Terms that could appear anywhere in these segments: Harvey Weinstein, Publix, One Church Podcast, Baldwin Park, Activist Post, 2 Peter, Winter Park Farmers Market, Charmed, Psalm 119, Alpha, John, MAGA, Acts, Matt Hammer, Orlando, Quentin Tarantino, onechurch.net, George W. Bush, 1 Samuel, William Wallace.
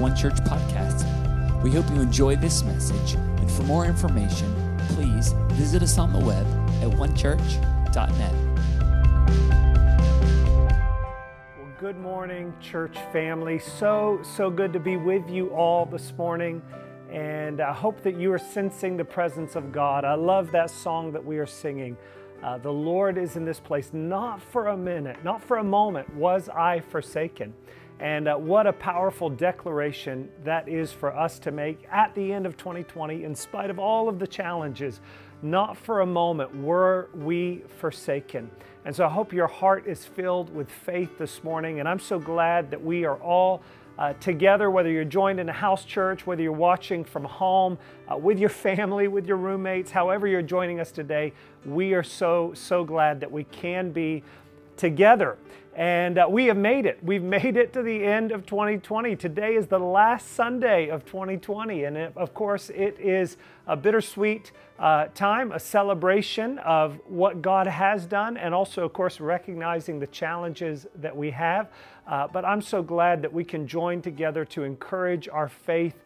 One Church Podcast. We hope you enjoy this message, and for more information, please visit us on the web at onechurch.net. Well, good morning, church family. So good to be with you all this morning, and I hope that you are sensing the presence of God. I love that song that we are singing. The Lord is in this place. Not for a minute, not for a moment was I forsaken. And what a powerful declaration that is for us to make at the end of 2020, in spite of all of the challenges. Not for a moment were we forsaken. And so I hope your heart is filled with faith this morning. And I'm so glad that we are all together, whether you're joined in a house church, whether you're watching from home, with your family, with your roommates, however you're joining us today, we are so glad that we can be together. And we have made it. We've made it to the end of 2020. Today is the last Sunday of 2020. And of course, it is a bittersweet time, a celebration of what God has done, and also, of course, recognizing the challenges that we have. But I'm so glad that we can join together to encourage our faith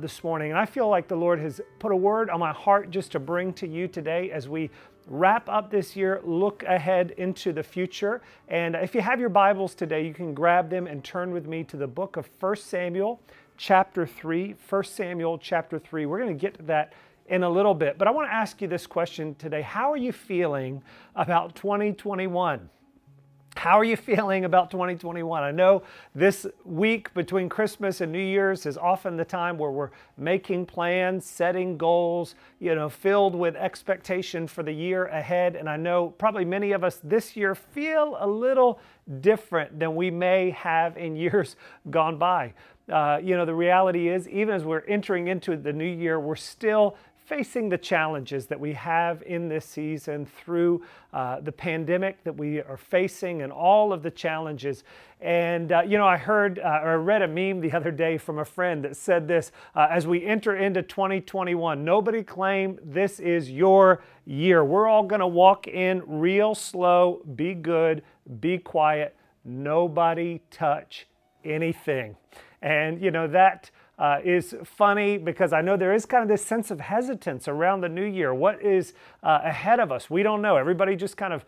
this morning. And I feel like the Lord has put a word on my heart just to bring to you today as we wrap up this year, look ahead into the future. And if you have your Bibles today, you can grab them and turn with me to the book of 1 Samuel chapter 3. 1 Samuel chapter 3. We're going to get to that in a little bit. But I want to ask you this question today. How are you feeling about 2021? How are you feeling about 2021? I know this week between Christmas and New Year's is often the time where we're making plans, setting goals, filled with expectation for the year ahead. And I know probably many of us this year feel a little different than we may have in years gone by. The reality is, even as we're entering into the new year, we're still facing the challenges that we have in this season through the pandemic that we are facing and all of the challenges. And, I heard or I read a meme the other day from a friend that said this, as we enter into 2021, nobody claim this is your year. We're all going to walk in real slow, be good, be quiet, nobody touch anything. And, that is funny because I know there is kind of this sense of hesitance around the new year. What is ahead of us? We don't know. Everybody just kind of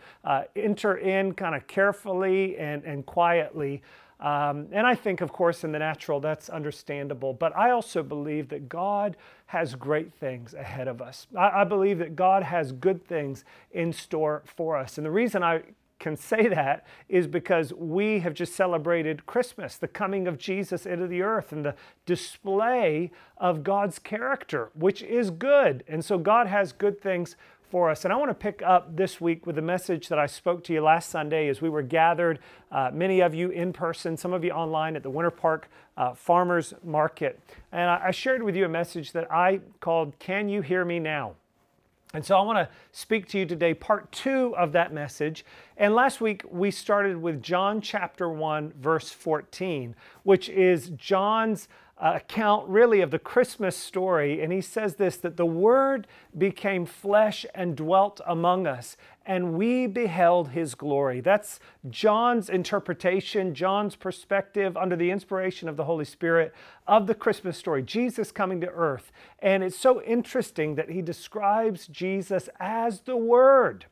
enter in kind of carefully and quietly. And I think, of course, in the natural, that's understandable. But I also believe that God has great things ahead of us. I believe that God has good things in store for us. And the reason I can say that is because we have just celebrated Christmas, the coming of Jesus into the earth, and the display of God's character, which is good. And so God has good things for us. And I want to pick up this week with a message that I spoke to you last Sunday as we were gathered, many of you in person, some of you online at the Winter Park Farmers Market. And I shared with you a message that I called, "Can You Hear Me Now?" And so I want to speak to you today, part 2 of that message. And last week we started with John chapter 1, verse 14, which is John's account really of the Christmas story. And he says this, that the Word became flesh and dwelt among us, and we beheld His glory. That's John's interpretation, John's perspective under the inspiration of the Holy Spirit of the Christmas story, Jesus coming to earth. And it's so interesting that he describes Jesus as the Word.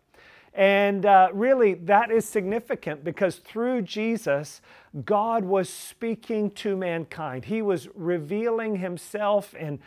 And really, that is significant because through Jesus, God was speaking to mankind. He was revealing Himself and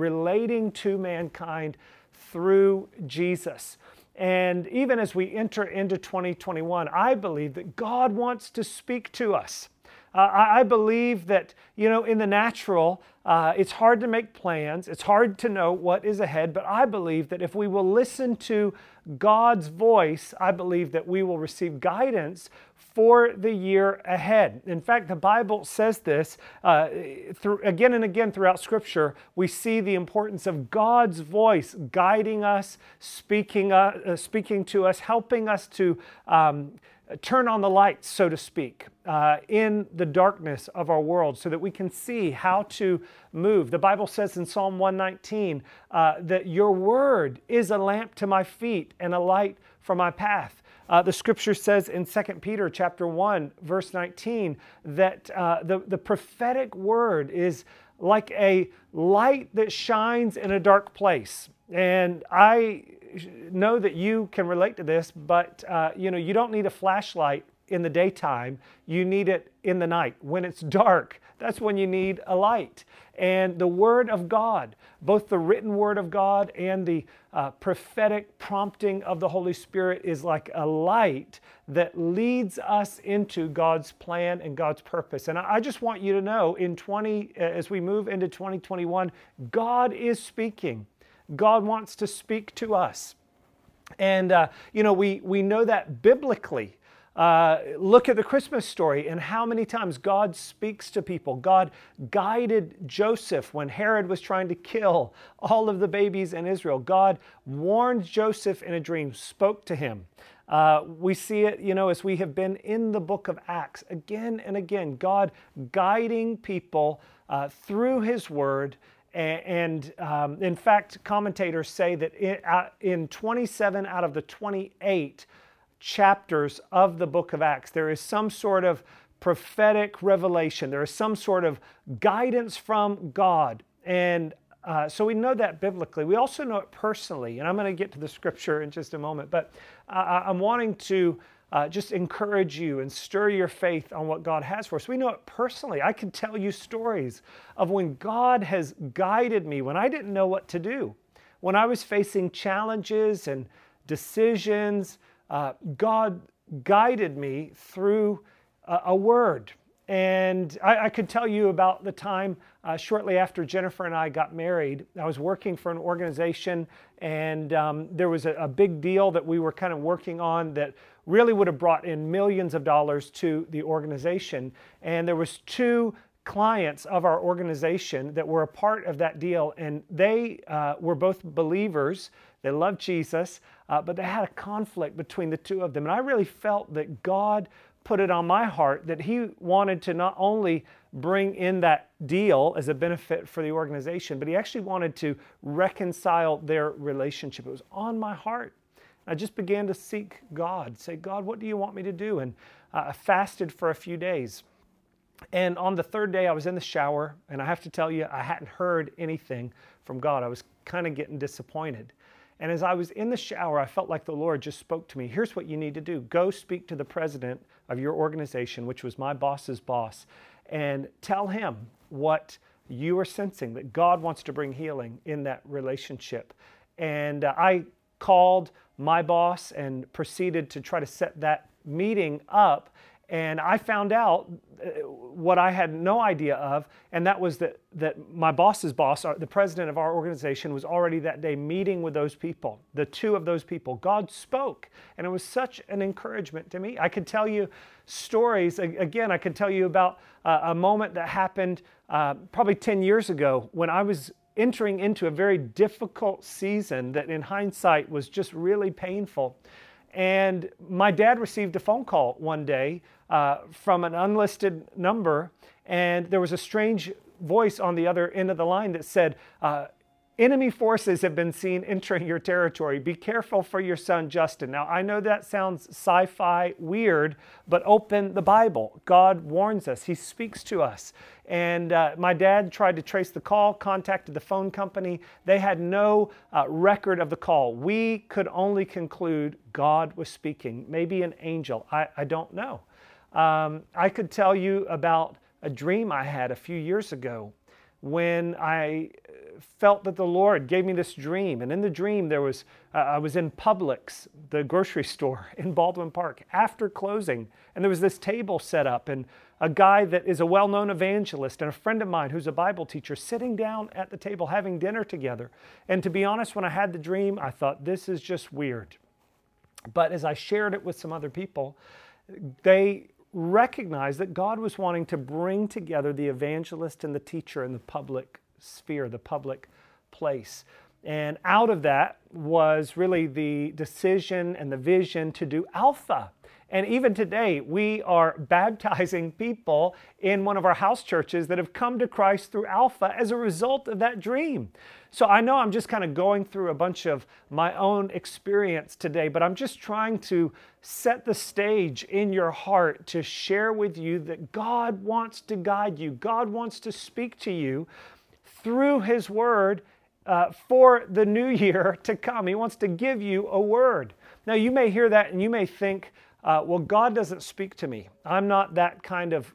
relating to mankind through Jesus. And even as we enter into 2021, I believe that God wants to speak to us. I believe that, in the natural, it's hard to make plans. It's hard to know what is ahead. But I believe that if we will listen to God's voice, I believe that we will receive guidance for the year ahead. In fact, the Bible says this again and again throughout Scripture. We see the importance of God's voice guiding us, speaking to us, helping us to turn on the lights, so to speak, in the darkness of our world so that we can see how to move. The Bible says in Psalm 119 that your word is a lamp to my feet and a light for my path. The scripture says in 2 Peter chapter 1, verse 19, that the prophetic word is like a light that shines in a dark place. And I know that you can relate to this, but you don't need a flashlight in the daytime. You need it in the night. When it's dark, that's when you need a light. And the Word of God, both the written Word of God and the prophetic prompting of the Holy Spirit, is like a light that leads us into God's plan and God's purpose. And I just want you to know, as we move into 2021, God is speaking. God wants to speak to us. And, we know that biblically. Look at the Christmas story and how many times God speaks to people. God guided Joseph when Herod was trying to kill all of the babies in Israel. God warned Joseph in a dream, spoke to him. We see it, as we have been in the book of Acts again and again, God guiding people through His Word. And in fact, commentators say that in 27 out of the 28 chapters of the book of Acts, there is some sort of prophetic revelation. There is some sort of guidance from God. And so we know that biblically. We also know it personally. And I'm going to get to the scripture in just a moment. But I'm wanting to just encourage you and stir your faith on what God has for us. We know it personally. I can tell you stories of when God has guided me when I didn't know what to do. When I was facing challenges and decisions, God guided me through a word. And I could tell you about the time shortly after Jennifer and I got married. I was working for an organization, and there was a big deal that we were kind of working on that really would have brought in millions of dollars to the organization. And there was two clients of our organization that were a part of that deal, and they were both believers. They loved Jesus, but they had a conflict between the two of them. And I really felt that God put it on my heart that He wanted to not only bring in that deal as a benefit for the organization, but He actually wanted to reconcile their relationship. It was on my heart. I just began to seek God, say, God, what do you want me to do? And I fasted for a few days. And on the third day, I was in the shower, and I have to tell you, I hadn't heard anything from God. I was kind of getting disappointed. And as I was in the shower, I felt like the Lord just spoke to me. Here's what you need to do. Go speak to the president of your organization, which was my boss's boss, and tell him what you are sensing, that God wants to bring healing in that relationship. And I called my boss and proceeded to try to set that meeting up. And I found out what I had no idea of, and that was that my boss's boss, the president of our organization, was already that day meeting with those people, the two of those people. God spoke, and it was such an encouragement to me. I could tell you stories. Again, I could tell you about a moment that happened probably 10 years ago when I was entering into a very difficult season that in hindsight was just really painful. And my dad received a phone call one day from an unlisted number, and there was a strange voice on the other end of the line that said, enemy forces have been seen entering your territory. Be careful for your son, Justin. Now, I know that sounds sci-fi weird, but open the Bible. God warns us. He speaks to us. And my dad tried to trace the call, contacted the phone company. They had no record of the call. We could only conclude God was speaking. Maybe an angel. I don't know. I could tell you about a dream I had a few years ago when I felt that the Lord gave me this dream. And in the dream, I was in Publix, the grocery store in Baldwin Park, after closing. And there was this table set up, and a guy that is a well-known evangelist and a friend of mine who's a Bible teacher sitting down at the table having dinner together. And to be honest, when I had the dream, I thought, this is just weird. But as I shared it with some other people, they recognized that God was wanting to bring together the evangelist and the teacher in the public sphere, the public place. And out of that was really the decision and the vision to do Alpha. And even today, we are baptizing people in one of our house churches that have come to Christ through Alpha as a result of that dream. So I know I'm just kind of going through a bunch of my own experience today, but I'm just trying to set the stage in your heart to share with you that God wants to guide you. God wants to speak to you through His Word for the new year to come. He wants to give you a word. Now, you may hear that and you may think, well, God doesn't speak to me. I'm not that kind of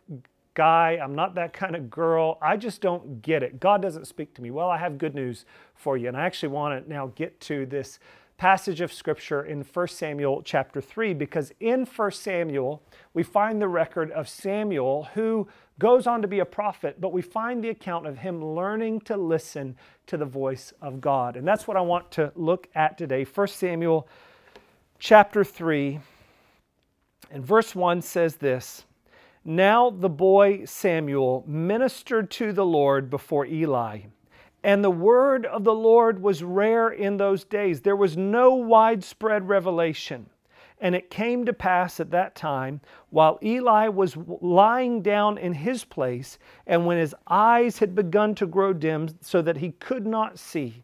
guy. I'm not that kind of girl. I just don't get it. God doesn't speak to me. Well, I have good news for you. And I actually want to now get to this passage of Scripture in 1 Samuel chapter 3, because in 1 Samuel, we find the record of Samuel, who goes on to be a prophet, but we find the account of him learning to listen to the voice of God. And that's what I want to look at today. 1 Samuel chapter 3. And verse 1 says this: "Now the boy Samuel ministered to the Lord before Eli, and the word of the Lord was rare in those days. There was no widespread revelation. And it came to pass at that time, while Eli was lying down in his place, and when his eyes had begun to grow dim so that he could not see,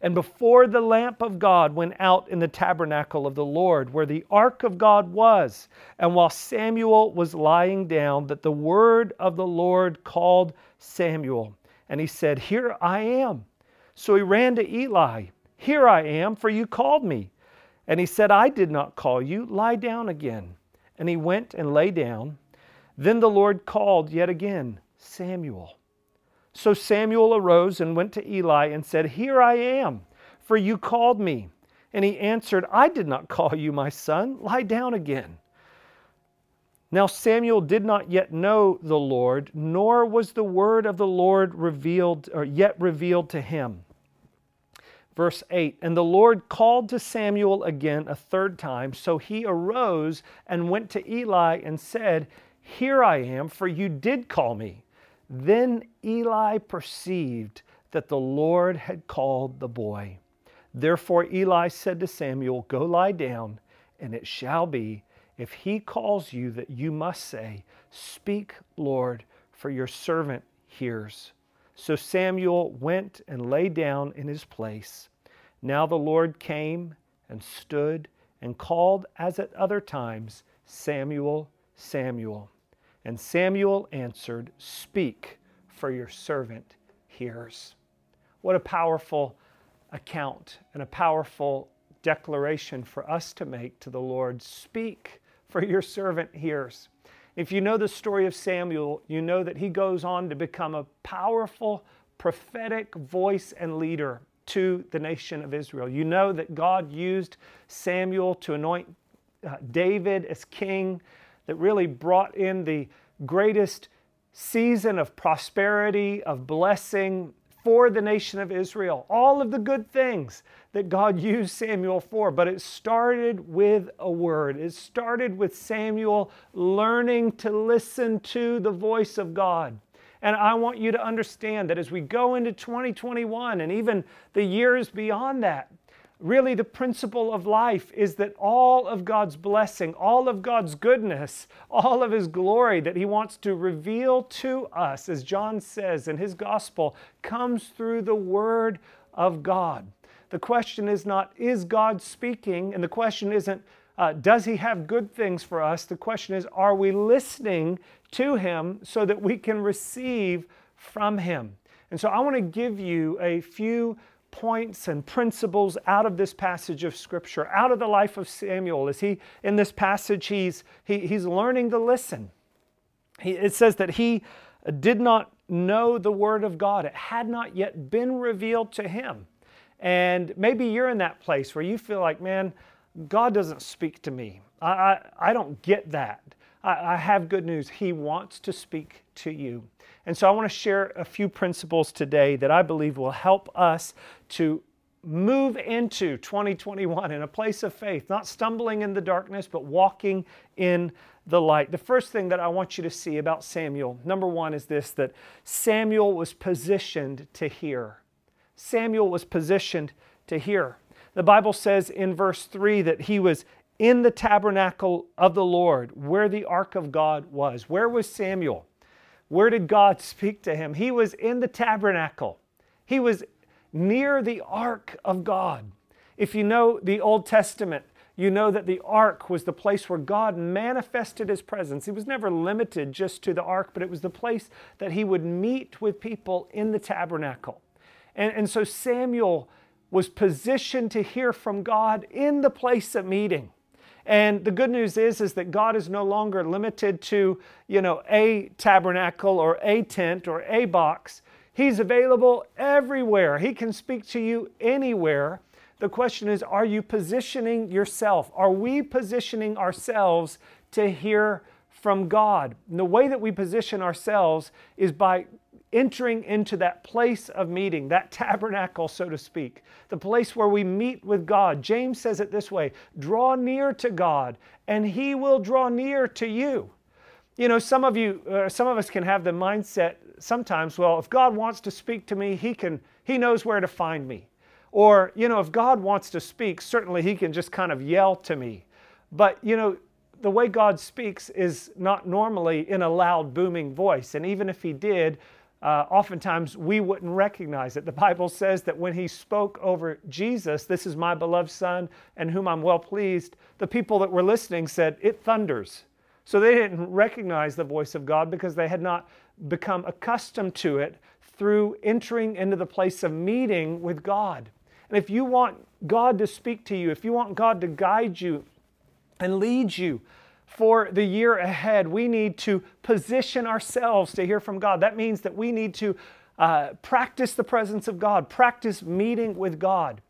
and before the lamp of God went out in the tabernacle of the Lord, where the ark of God was, and while Samuel was lying down, that the word of the Lord called Samuel. And he said, 'Here I am.' So he ran to Eli. 'Here I am, for you called me.' And he said, 'I did not call you. Lie down again.' And he went and lay down. Then the Lord called yet again, 'Samuel.' So Samuel arose and went to Eli and said, 'Here I am, for you called me.' And he answered, 'I did not call you, my son. Lie down again.' Now Samuel did not yet know the Lord, nor was the word of the Lord revealed, or yet revealed to him." Verse 8, "And the Lord called to Samuel again a third time. So he arose and went to Eli and said, 'Here I am, for you did call me.' Then Eli perceived that the Lord had called the boy. Therefore Eli said to Samuel, 'Go lie down, and it shall be, if he calls you, that you must say, "Speak, Lord, for your servant hears."' So Samuel went and lay down in his place. Now the Lord came and stood and called as at other times, 'Samuel, Samuel.' And Samuel answered, 'Speak, for your servant hears.'" What a powerful account and a powerful declaration for us to make to the Lord. Speak, for your servant hears. If you know the story of Samuel, you know that he goes on to become a powerful prophetic voice and leader to the nation of Israel. You know that God used Samuel to anoint David as king, that really brought in the greatest season of prosperity, of blessing for the nation of Israel. All of the good things that God used Samuel for, but it started with a word. It started with Samuel learning to listen to the voice of God. And I want you to understand that as we go into 2021 and even the years beyond that, really, the principle of life is that all of God's blessing, all of God's goodness, all of His glory that He wants to reveal to us, as John says in his gospel, comes through the Word of God. The question is not, is God speaking? And the question isn't, does He have good things for us? The question is, are we listening to Him so that we can receive from Him? And so I want to give you a few points and principles out of this passage of Scripture, out of the life of Samuel. As he, in this passage, he's learning to listen. It says that he did not know the Word of God. It had not yet been revealed to him. And maybe you're in that place where you feel like, man, God doesn't speak to me. I don't get that. I have good news. He wants to speak to you. And so I want to share a few principles today that I believe will help us to move into 2021 in a place of faith, not stumbling in the darkness, but walking in the light. The first thing that I want you to see about Samuel, number one, is this, that Samuel was positioned to hear. Samuel was positioned to hear. The Bible says in verse 3 that he was in the tabernacle of the Lord, where the ark of God was. Where was Samuel? Where did God speak to him? He was in the tabernacle. He was near the ark of God. If you know the Old Testament, you know that the ark was the place where God manifested his presence. He was never limited just to the ark, but it was the place that he would meet with people in the tabernacle. And so Samuel was positioned to hear from God in the place of meeting. And the good news is that God is no longer limited to, you know, a tabernacle or a tent or a box. He's available everywhere. He can speak to you anywhere. The question is, are you positioning yourself? Are we positioning ourselves to hear from God? And the way that we position ourselves is by entering into that place of meeting, that tabernacle, so to speak, the place where we meet with God. James says it this way: draw near to God and he will draw near to you. You know, some of us can have the mindset sometimes, well, if God wants to speak to me, he knows where to find me. Or, you know, if God wants to speak, certainly he can just kind of yell to me. But, you know, the way God speaks is not normally in a loud, booming voice. And even if he did, oftentimes we wouldn't recognize it. The Bible says that when he spoke over Jesus, "This is my beloved son in whom I'm well pleased," the people that were listening said, "It thunders." So they didn't recognize the voice of God because they had not become accustomed to it through entering into the place of meeting with God. And if you want God to speak to you, if you want God to guide you and lead you for the year ahead, we need to position ourselves to hear from God. That means that we need to practice the presence of God, practice meeting with God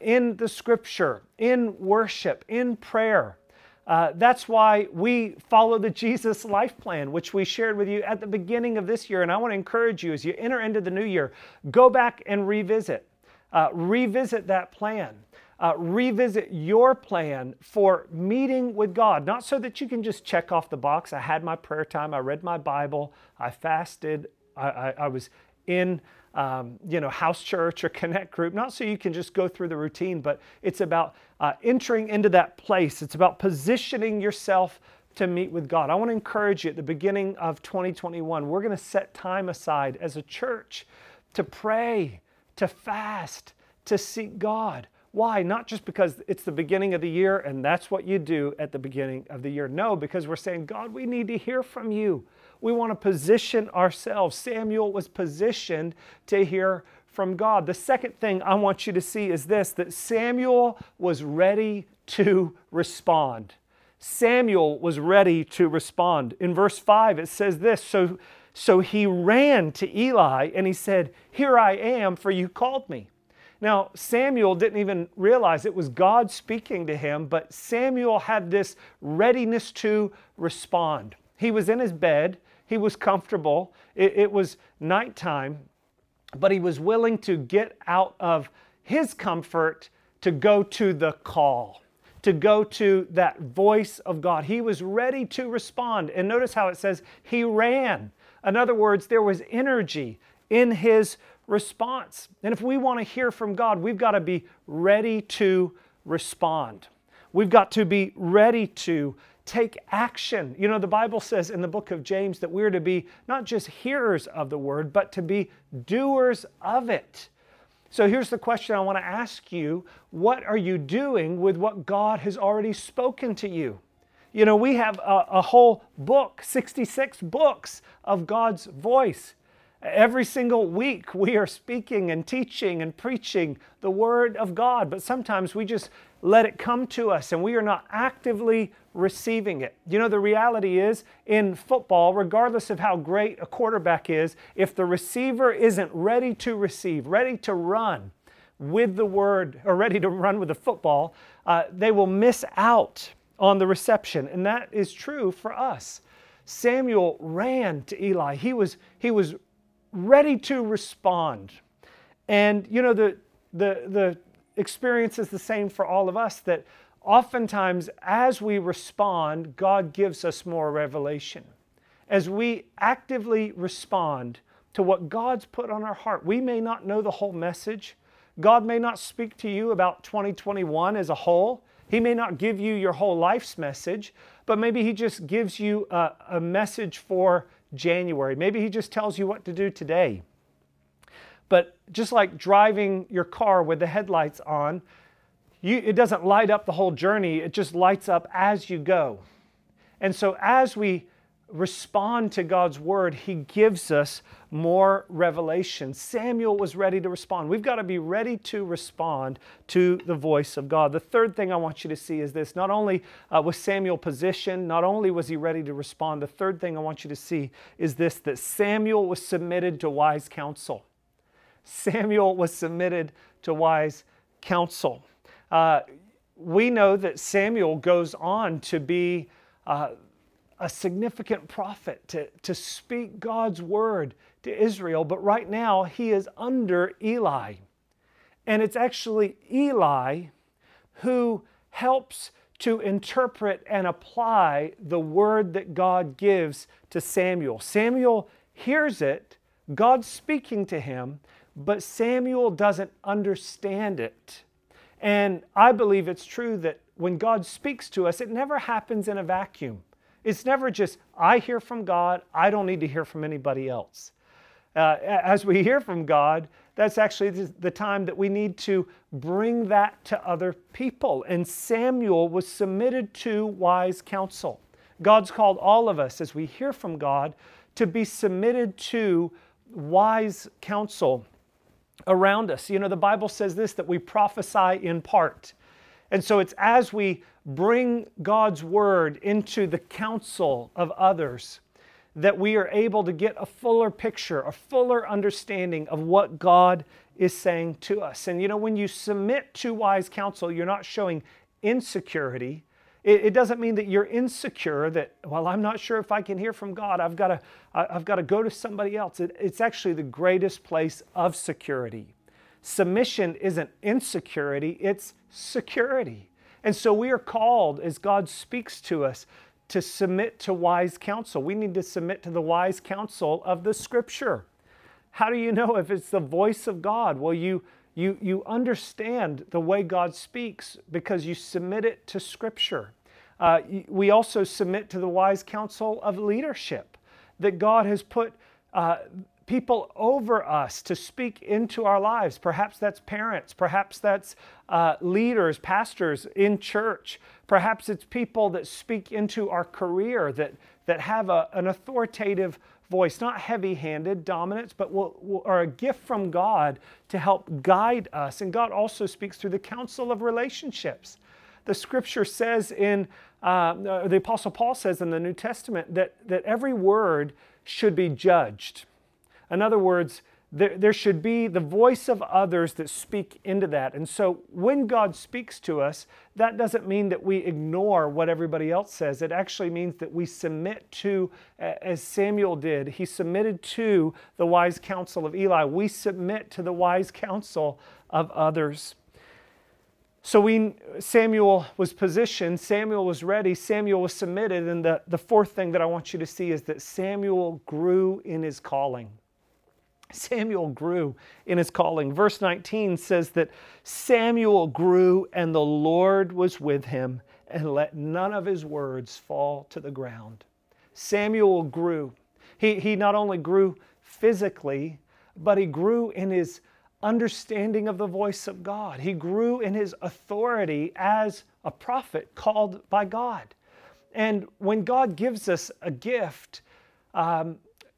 in the scripture, in worship, in prayer. That's why we follow the Jesus Life Plan, which we shared with you at the beginning of this year. And I want to encourage you, as you enter into the new year, go back and revisit. Revisit that plan. Revisit your plan for meeting with God, not so that you can just check off the box. I had my prayer time. I read my Bible. I fasted. I was in house church or connect group, not so you can just go through the routine, but it's about entering into that place. It's about positioning yourself to meet with God. I want to encourage you at the beginning of 2021, we're going to set time aside as a church to pray, to fast, to seek God. Why? Not just because it's the beginning of the year and that's what you do at the beginning of the year. No, because we're saying, God, we need to hear from you. We want to position ourselves. Samuel was positioned to hear from God. The second thing I want you to see is this, that Samuel was ready to respond. Samuel was ready to respond. In verse 5, it says this, so he ran to Eli and he said, "Here I am, for you called me." Now, Samuel didn't even realize it was God speaking to him, but Samuel had this readiness to respond. He was in his bed. He was comfortable. It was nighttime, but he was willing to get out of his comfort to go to the call, to go to that voice of God. He was ready to respond. And notice how it says he ran. In other words, there was energy in his response. And if we want to hear from God, we've got to be ready to respond. We've got to be ready to take action. You know, the Bible says in the book of James that we're to be not just hearers of the word, but to be doers of it. So here's the question I want to ask you. What are you doing with what God has already spoken to you? You know, we have a whole book, 66 books of God's voice. Every single week we are speaking and teaching and preaching the Word of God, but sometimes we just let it come to us and we are not actively receiving it. You know, the reality is in football, regardless of how great a quarterback is, if the receiver isn't ready to receive, ready to run with the Word, or ready to run with the football, they will miss out on the reception. And that is true for us. Samuel ran to Eli. He was ready to respond. And you know, the experience is the same for all of us, that oftentimes as we respond, God gives us more revelation. As we actively respond to what God's put on our heart, we may not know the whole message. God may not speak to you about 2021 as a whole. He may not give you your whole life's message, but maybe he just gives you a message for January. Maybe he just tells you what to do today. But just like driving your car with the headlights on, it doesn't light up the whole journey. It just lights up as you go. And so as we respond to God's word, he gives us more revelation. Samuel was ready to respond. We've got to be ready to respond to the voice of God. The third thing I want you to see is this. Not only was Samuel positioned, not only was he ready to respond, the third thing I want you to see is this, that Samuel was submitted to wise counsel. Samuel was submitted to wise counsel. We know that Samuel goes on to be a significant prophet, to speak God's word to Israel, but right now he is under Eli. And it's actually Eli who helps to interpret and apply the word that God gives to Samuel. Samuel hears it, God's speaking to him, but Samuel doesn't understand it. And I believe it's true that when God speaks to us, it never happens in a vacuum. It's never just, I hear from God, I don't need to hear from anybody else. As we hear from God, that's actually the time that we need to bring that to other people. And Samuel was submitted to wise counsel. God's called all of us, as we hear from God, to be submitted to wise counsel around us. You know, the Bible says this, that we prophesy in part. And so it's as we bring God's word into the counsel of others that we are able to get a fuller picture, a fuller understanding of what God is saying to us. And you know, when you submit to wise counsel, you're not showing insecurity. It doesn't mean that you're insecure, that, well, I'm not sure if I can hear from God, I've got to go to somebody else. It's actually the greatest place of security. Submission isn't insecurity, it's security. And so we are called, as God speaks to us, to submit to wise counsel. We need to submit to the wise counsel of the Scripture. How do you know if it's the voice of God? Well, you understand the way God speaks because you submit it to Scripture. We also submit to the wise counsel of leadership, that God has put people over us to speak into our lives. Perhaps that's parents, perhaps that's leaders, pastors in church, perhaps it's people that speak into our career that have an authoritative voice, not heavy-handed dominance, but are a gift from God to help guide us. And God also speaks through the counsel of relationships. The Scripture says the Apostle Paul says in the New Testament that every word should be judged. In other words, there should be the voice of others that speak into that. And so when God speaks to us, that doesn't mean that we ignore what everybody else says. It actually means that we submit to, as Samuel did, he submitted to the wise counsel of Eli. We submit to the wise counsel of others. So Samuel was positioned, Samuel was ready, Samuel was submitted, and the fourth thing that I want you to see is that Samuel grew in his calling. Samuel grew in his calling. Verse 19 says that Samuel grew and the Lord was with him and let none of his words fall to the ground. Samuel grew. He not only grew physically, but he grew in his understanding of the voice of God. He grew in his authority as a prophet called by God. And when God gives us a gift,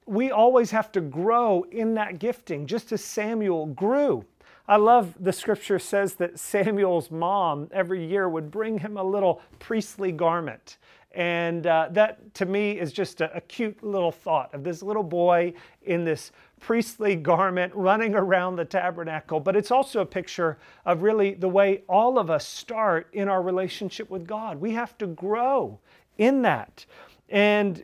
we always have to grow in that gifting, just as Samuel grew. I love the Scripture says that Samuel's mom every year would bring him a little priestly garment. And that to me is just a cute little thought of this little boy in this priestly garment running around the tabernacle. But it's also a picture of really the way all of us start in our relationship with God. We have to grow in that. And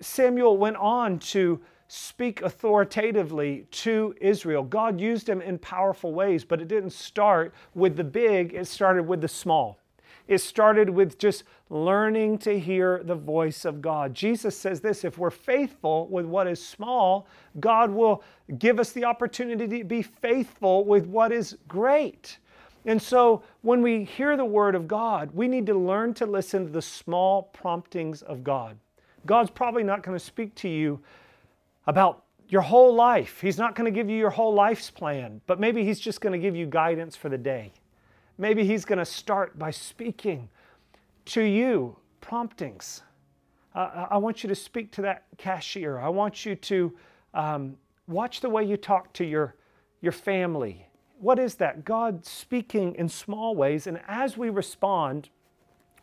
Samuel went on to speak authoritatively to Israel. God used him in powerful ways, but it didn't start with the big, it started with the small. It started with just learning to hear the voice of God. Jesus says this, if we're faithful with what is small, God will give us the opportunity to be faithful with what is great. And so when we hear the word of God, we need to learn to listen to the small promptings of God. God's probably not going to speak to you about your whole life. He's not going to give you your whole life's plan, but maybe He's just going to give you guidance for the day. Maybe He's going to start by speaking to you promptings. I want you to speak to that cashier. I want you to watch the way you talk to your family. What is that? God speaking in small ways, and as we respond,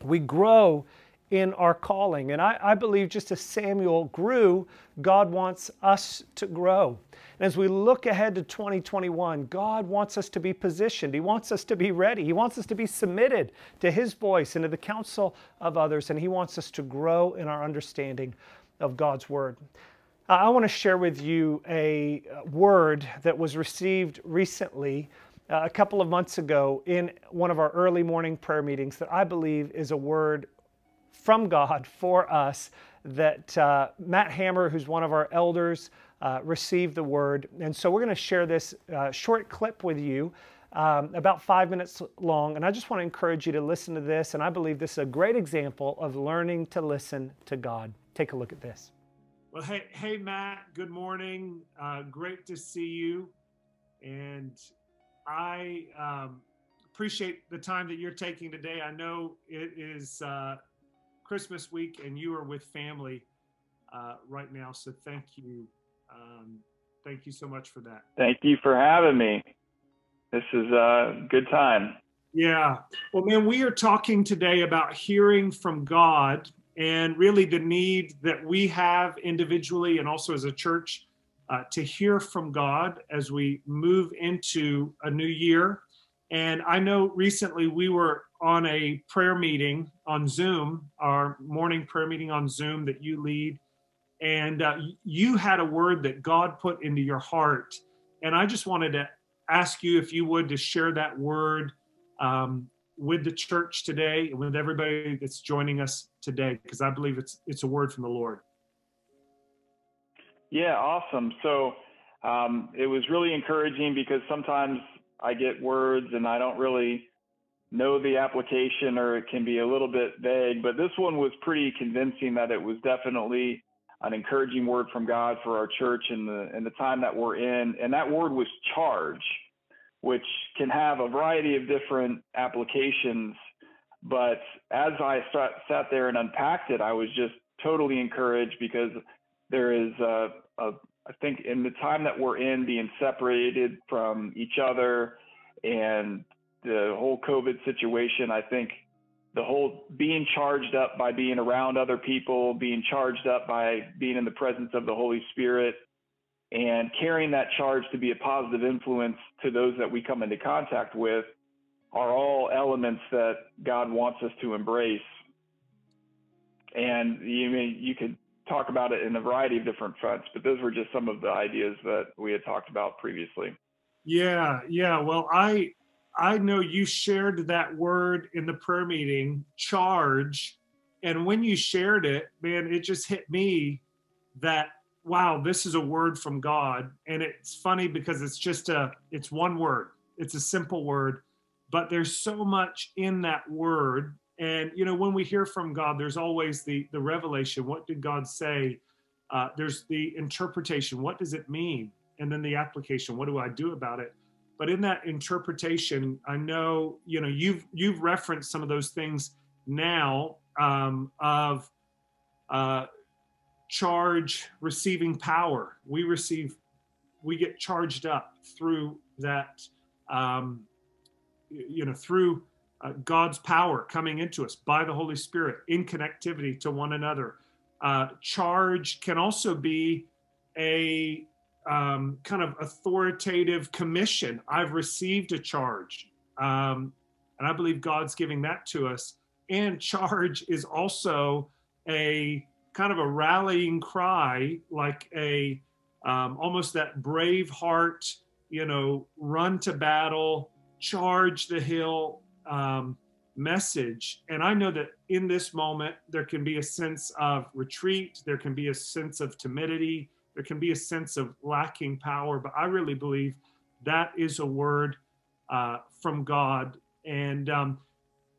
we grow in our calling. And I believe just as Samuel grew, God wants us to grow. And as we look ahead to 2021, God wants us to be positioned. He wants us to be ready. He wants us to be submitted to His voice and to the counsel of others, and He wants us to grow in our understanding of God's Word. I want to share with you a word that was received recently, a couple of months ago, in one of our early morning prayer meetings that I believe is a word from God for us that Matt Hammer, who's one of our elders, received the word. And so we're going to share this short clip with you, about 5 minutes long. And I just want to encourage you to listen to this. And I believe this is a great example of learning to listen to God. Take a look at this. Well, hey, Matt, good morning. Great to see you. And I appreciate the time that you're taking today. I know it is Christmas week and you are with family right now. So thank you. Thank you so much for that. Thank you for having me. This is a good time. Yeah. Well, man, we are talking today about hearing from God, and really the need that we have individually and also as a church to hear from God as we move into a new year. And I know recently we were on a prayer meeting on Zoom, our morning prayer meeting on Zoom that you lead. And you had a word that God put into your heart. And I just wanted to ask you if you would to share that word with the church today and with everybody that's joining us today, because I believe it's a word from the Lord. Yeah, awesome. So it was really encouraging because sometimes I get words and I don't really know the application, or it can be a little bit vague, but this one was pretty convincing that it was definitely an encouraging word from God for our church in the time that we're in. And that word was charge, which can have a variety of different applications. But as I sat there and unpacked it, I was just totally encouraged, because there is, I think in the time that we're in, being separated from each other and the whole COVID situation, I think the whole being charged up by being around other people, being charged up by being in the presence of the Holy Spirit, and carrying that charge to be a positive influence to those that we come into contact with, are all elements that God wants us to embrace. And you could talk about it in a variety of different fronts, but those were just some of the ideas that we had talked about previously. Yeah. Well, I know you shared that word in the prayer meeting, charge. And when you shared it, man, it just hit me that, wow, this is a word from God. And it's funny because it's one word. It's a simple word, but there's so much in that word. And, when we hear from God, there's always the revelation. What did God say? There's the interpretation. What does it mean? And then the application. What do I do about it? But in that interpretation, I know, you've referenced some of those things now, of charge, receiving power. We get charged up through that, through God's power coming into us by the Holy Spirit in connectivity to one another. Charge can also be a kind of authoritative commission. I've received a charge. And I believe God's giving that to us. And charge is also a kind of a rallying cry, like a almost that brave heart, run to battle, charge the hill message. And I know that in this moment, there can be a sense of retreat. There can be a sense of timidity. There can be a sense of lacking power. But I really believe that is a word from God. And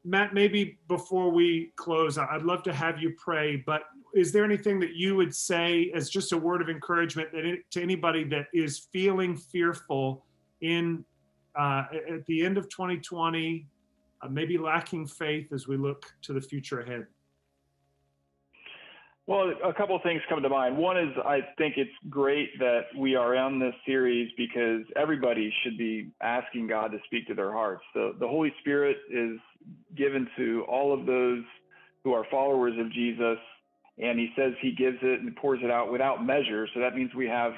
Matt, maybe before we close, I'd love to have you pray, but is there anything that you would say as just a word of encouragement that to anybody that is feeling fearful in at the end of 2020, maybe lacking faith as we look to the future ahead? Well, a couple of things come to mind. One is I think it's great that we are on this series because everybody should be asking God to speak to their hearts. The Holy Spirit is given to all of those who are followers of Jesus, and he says he gives it and pours it out without measure. So that means we have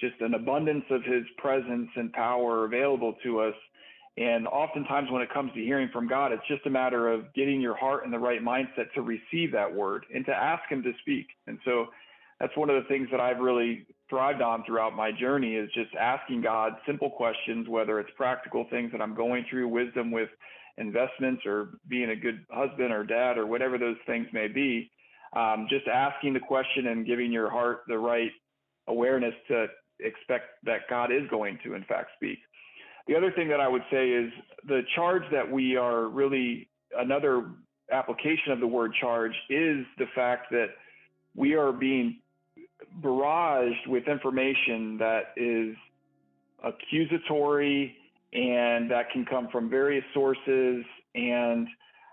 just an abundance of his presence and power available to us. And oftentimes when it comes to hearing from God, it's just a matter of getting your heart in the right mindset to receive that word and to ask him to speak. And so that's one of the things that I've really thrived on throughout my journey is just asking God simple questions, whether it's practical things that I'm going through, wisdom with investments or being a good husband or dad or whatever those things may be. Just asking the question and giving your heart the right awareness to expect that God is going to, in fact, speak. The other thing that I would say is the charge that we are really, another application of the word charge is the fact that we are being barraged with information that is accusatory and that can come from various sources. And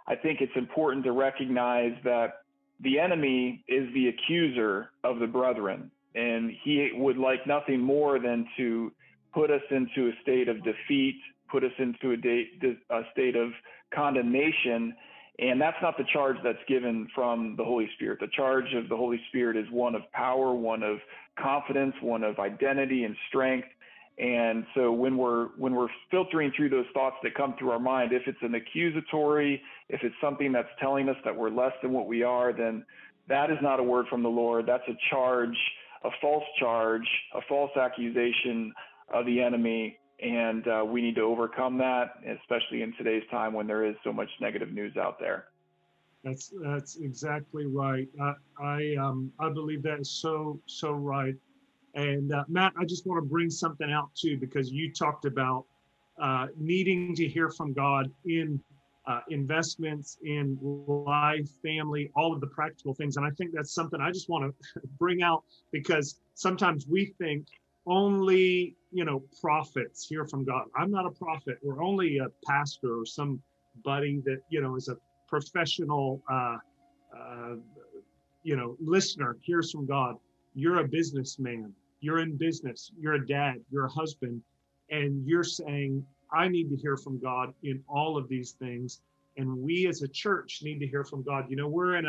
I think it's important to recognize that the enemy is the accuser of the brethren, and he would like nothing more than to put us into a state of defeat, put us into a state of condemnation. And that's not the charge that's given from the Holy Spirit. The charge of the Holy Spirit is one of power, one of confidence, one of identity and strength. And so when we're filtering through those thoughts that come through our mind, if it's an accusatory, if it's something that's telling us that we're less than what we are, then that is not a word from the Lord. That's a charge, a false accusation of the enemy, and we need to overcome that, especially in today's time when there is so much negative news out there. That's exactly right. I believe that is so right. And Matt, I just want to bring something out too, because you talked about needing to hear from God in investments, in life, family, all of the practical things. And I think that's something I just want to bring out, because sometimes we think only, prophets hear from God. I'm not a prophet, or only a pastor or somebody that, is a professional, listener hears from God. You're a businessman, you're in business, you're a dad, you're a husband, and you're saying, I need to hear from God in all of these things. And we as a church need to hear from God. We're in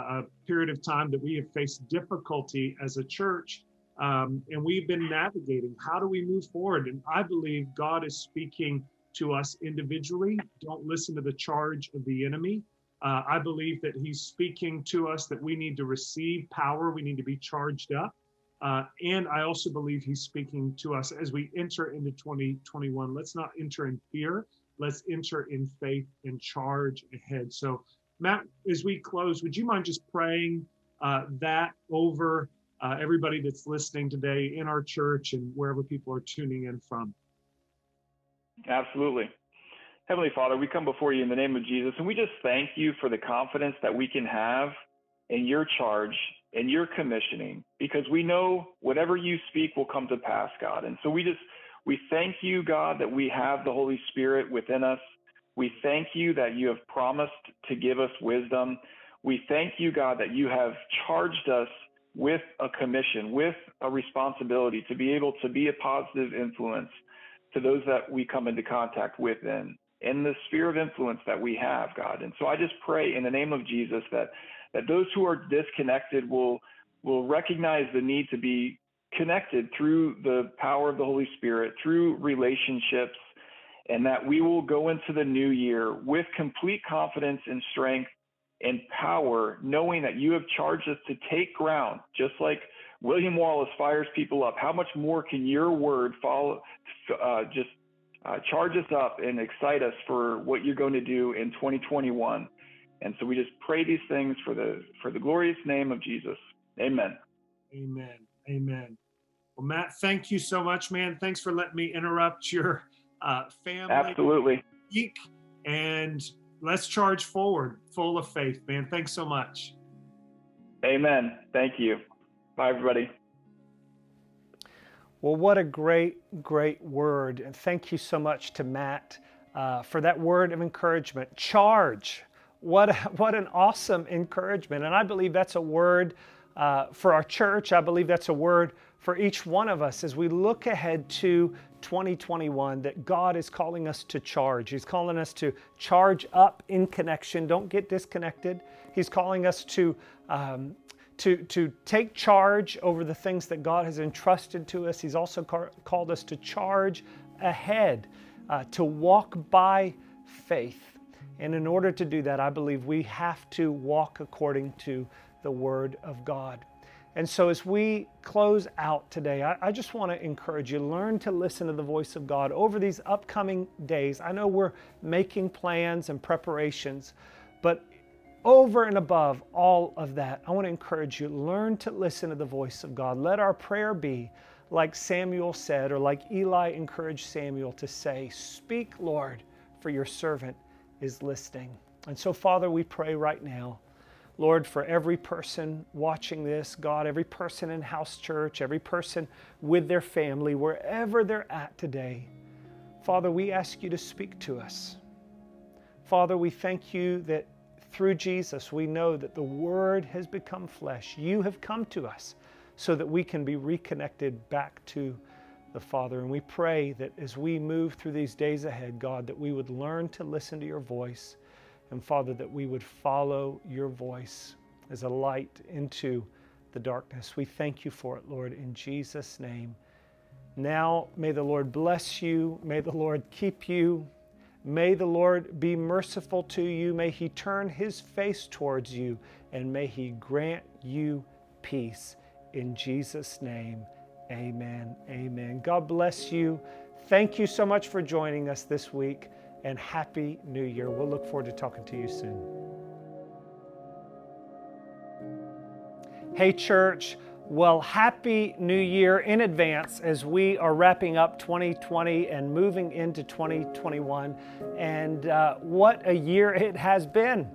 a period of time that we have faced difficulty as a church. And we've been navigating, how do we move forward? And I believe God is speaking to us individually. Don't listen to the charge of the enemy. I believe that he's speaking to us that we need to receive power. We need to be charged up. And I also believe he's speaking to us as we enter into 2021. Let's not enter in fear. Let's enter in faith and charge ahead. So Matt, as we close, would you mind just praying that over everybody that's listening today in our church and wherever people are tuning in from? Absolutely. Heavenly Father, we come before you in the name of Jesus, and we just thank you for the confidence that we can have in your charge and your commissioning, because we know whatever you speak will come to pass, God. And so we thank you, God, that we have the Holy Spirit within us. We thank you that you have promised to give us wisdom. We thank you, God, that you have charged us with a commission, with a responsibility to be able to be a positive influence to those that we come into contact with in the sphere of influence that we have, God. And so I just pray in the name of Jesus that those who are disconnected will recognize the need to be connected through the power of the Holy Spirit, through relationships, and that we will go into the new year with complete confidence and strength and power, knowing that you have charged us to take ground. Just like William Wallace fires people up, how much more can your word charge us up and excite us for what you're going to do in 2021? And so we just pray these things for the glorious name of Jesus. Amen. Amen. Amen. Well, Matt, thank you so much, man. Thanks for letting me interrupt your family. Absolutely. Geek, and let's charge forward full of faith, man. Thanks so much. Amen. Thank you. Bye, everybody. Well, what a great, great word. And thank you so much to Matt for that word of encouragement. Charge. What an awesome encouragement. And I believe that's a word for our church. I believe that's a word for each one of us as we look ahead to 2021, that God is calling us to charge. He's calling us to charge up in connection. Don't get disconnected. He's calling us to take charge over the things that God has entrusted to us. He's also called us to charge ahead, to walk by faith. And in order to do that, I believe we have to walk according to the Word of God. And so as we close out today, I just want to encourage you, learn to listen to the voice of God over these upcoming days. I know we're making plans and preparations, but over and above all of that, I want to encourage you, learn to listen to the voice of God. Let our prayer be like Samuel said, or like Eli encouraged Samuel to say, "Speak, Lord, for your servant is listening." And so, Father, we pray right now, Lord, for every person watching this, God, every person in house church, every person with their family, wherever they're at today, Father, we ask you to speak to us. Father, we thank you that through Jesus, we know that the Word has become flesh. You have come to us so that we can be reconnected back to the Father. And we pray that as we move through these days ahead, God, that we would learn to listen to your voice. And Father, that we would follow your voice as a light into the darkness. We thank you for it, Lord, in Jesus' name. Now, may the Lord bless you. May the Lord keep you. May the Lord be merciful to you. May he turn his face towards you, and may he grant you peace. In Jesus' name, amen. Amen. God bless you. Thank you so much for joining us this week, and Happy New Year. We'll look forward to talking to you soon. Hey, church. Well, Happy New Year in advance as we are wrapping up 2020 and moving into 2021. And what a year it has been.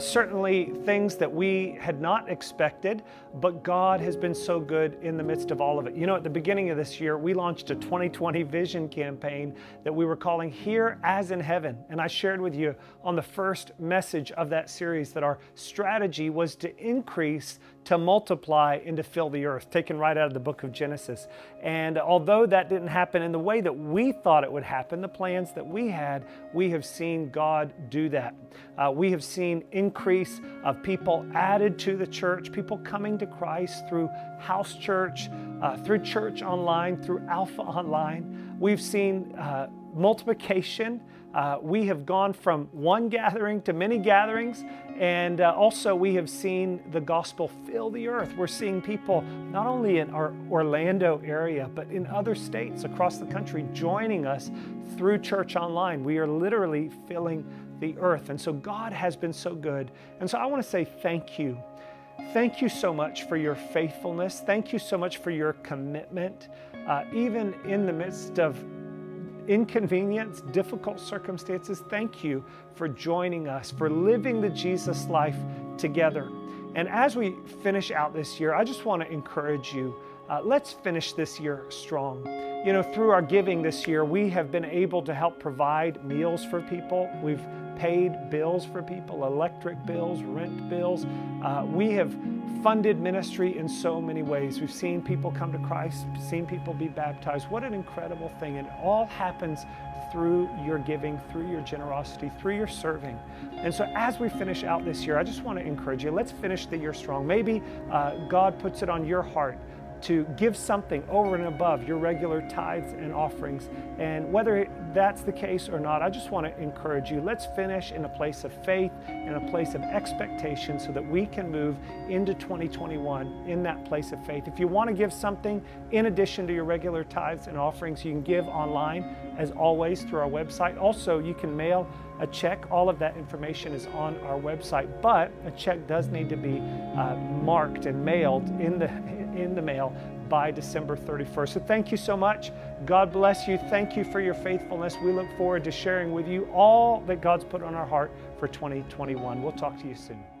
Certainly things that we had not expected, but God has been so good in the midst of all of it. You know, at the beginning of this year, we launched a 2020 vision campaign that we were calling Here as in Heaven. And I shared with you on the first message of that series that our strategy was to increase, to multiply, and to fill the earth, taken right out of the book of Genesis. And although that didn't happen in the way that we thought it would happen, the plans that we had, we have seen God do that. We have seen increase of people added to the church, people coming to Christ through house church, through church online, through Alpha online. We've seen multiplication. We have gone from one gathering to many gatherings, and also we have seen the gospel fill the earth. We're seeing people not only in our Orlando area, but in other states across the country joining us through Church Online. We are literally filling the earth, and so God has been so good. And so I want to say thank you. Thank you so much for your faithfulness. Thank you so much for your commitment, even in the midst of inconvenience, difficult circumstances. Thank you for joining us, for living the Jesus life together. And as we finish out this year, I just want to encourage you, let's finish this year strong. You know, through our giving this year, we have been able to help provide meals for people. We've paid bills for people, electric bills, rent bills. We have funded ministry in so many ways. We've seen people come to Christ, seen people be baptized. What an incredible thing. It all happens through your giving, through your generosity, through your serving. And so as we finish out this year, I just want to encourage you, let's finish the year strong. Maybe God puts it on your heart to give something over and above your regular tithes and offerings. And whether that's the case or not, I just want to encourage you, let's finish in a place of faith, in a place of expectation, so that we can move into 2021 in that place of faith. If you want to give something in addition to your regular tithes and offerings, you can give online, as always, through our website. Also, you can mail a check. All of that information is on our website, but a check does need to be marked and mailed in the mail by December 31st. So thank you so much. God bless you. Thank you for your faithfulness. We look forward to sharing with you all that God's put on our heart for 2021. We'll talk to you soon.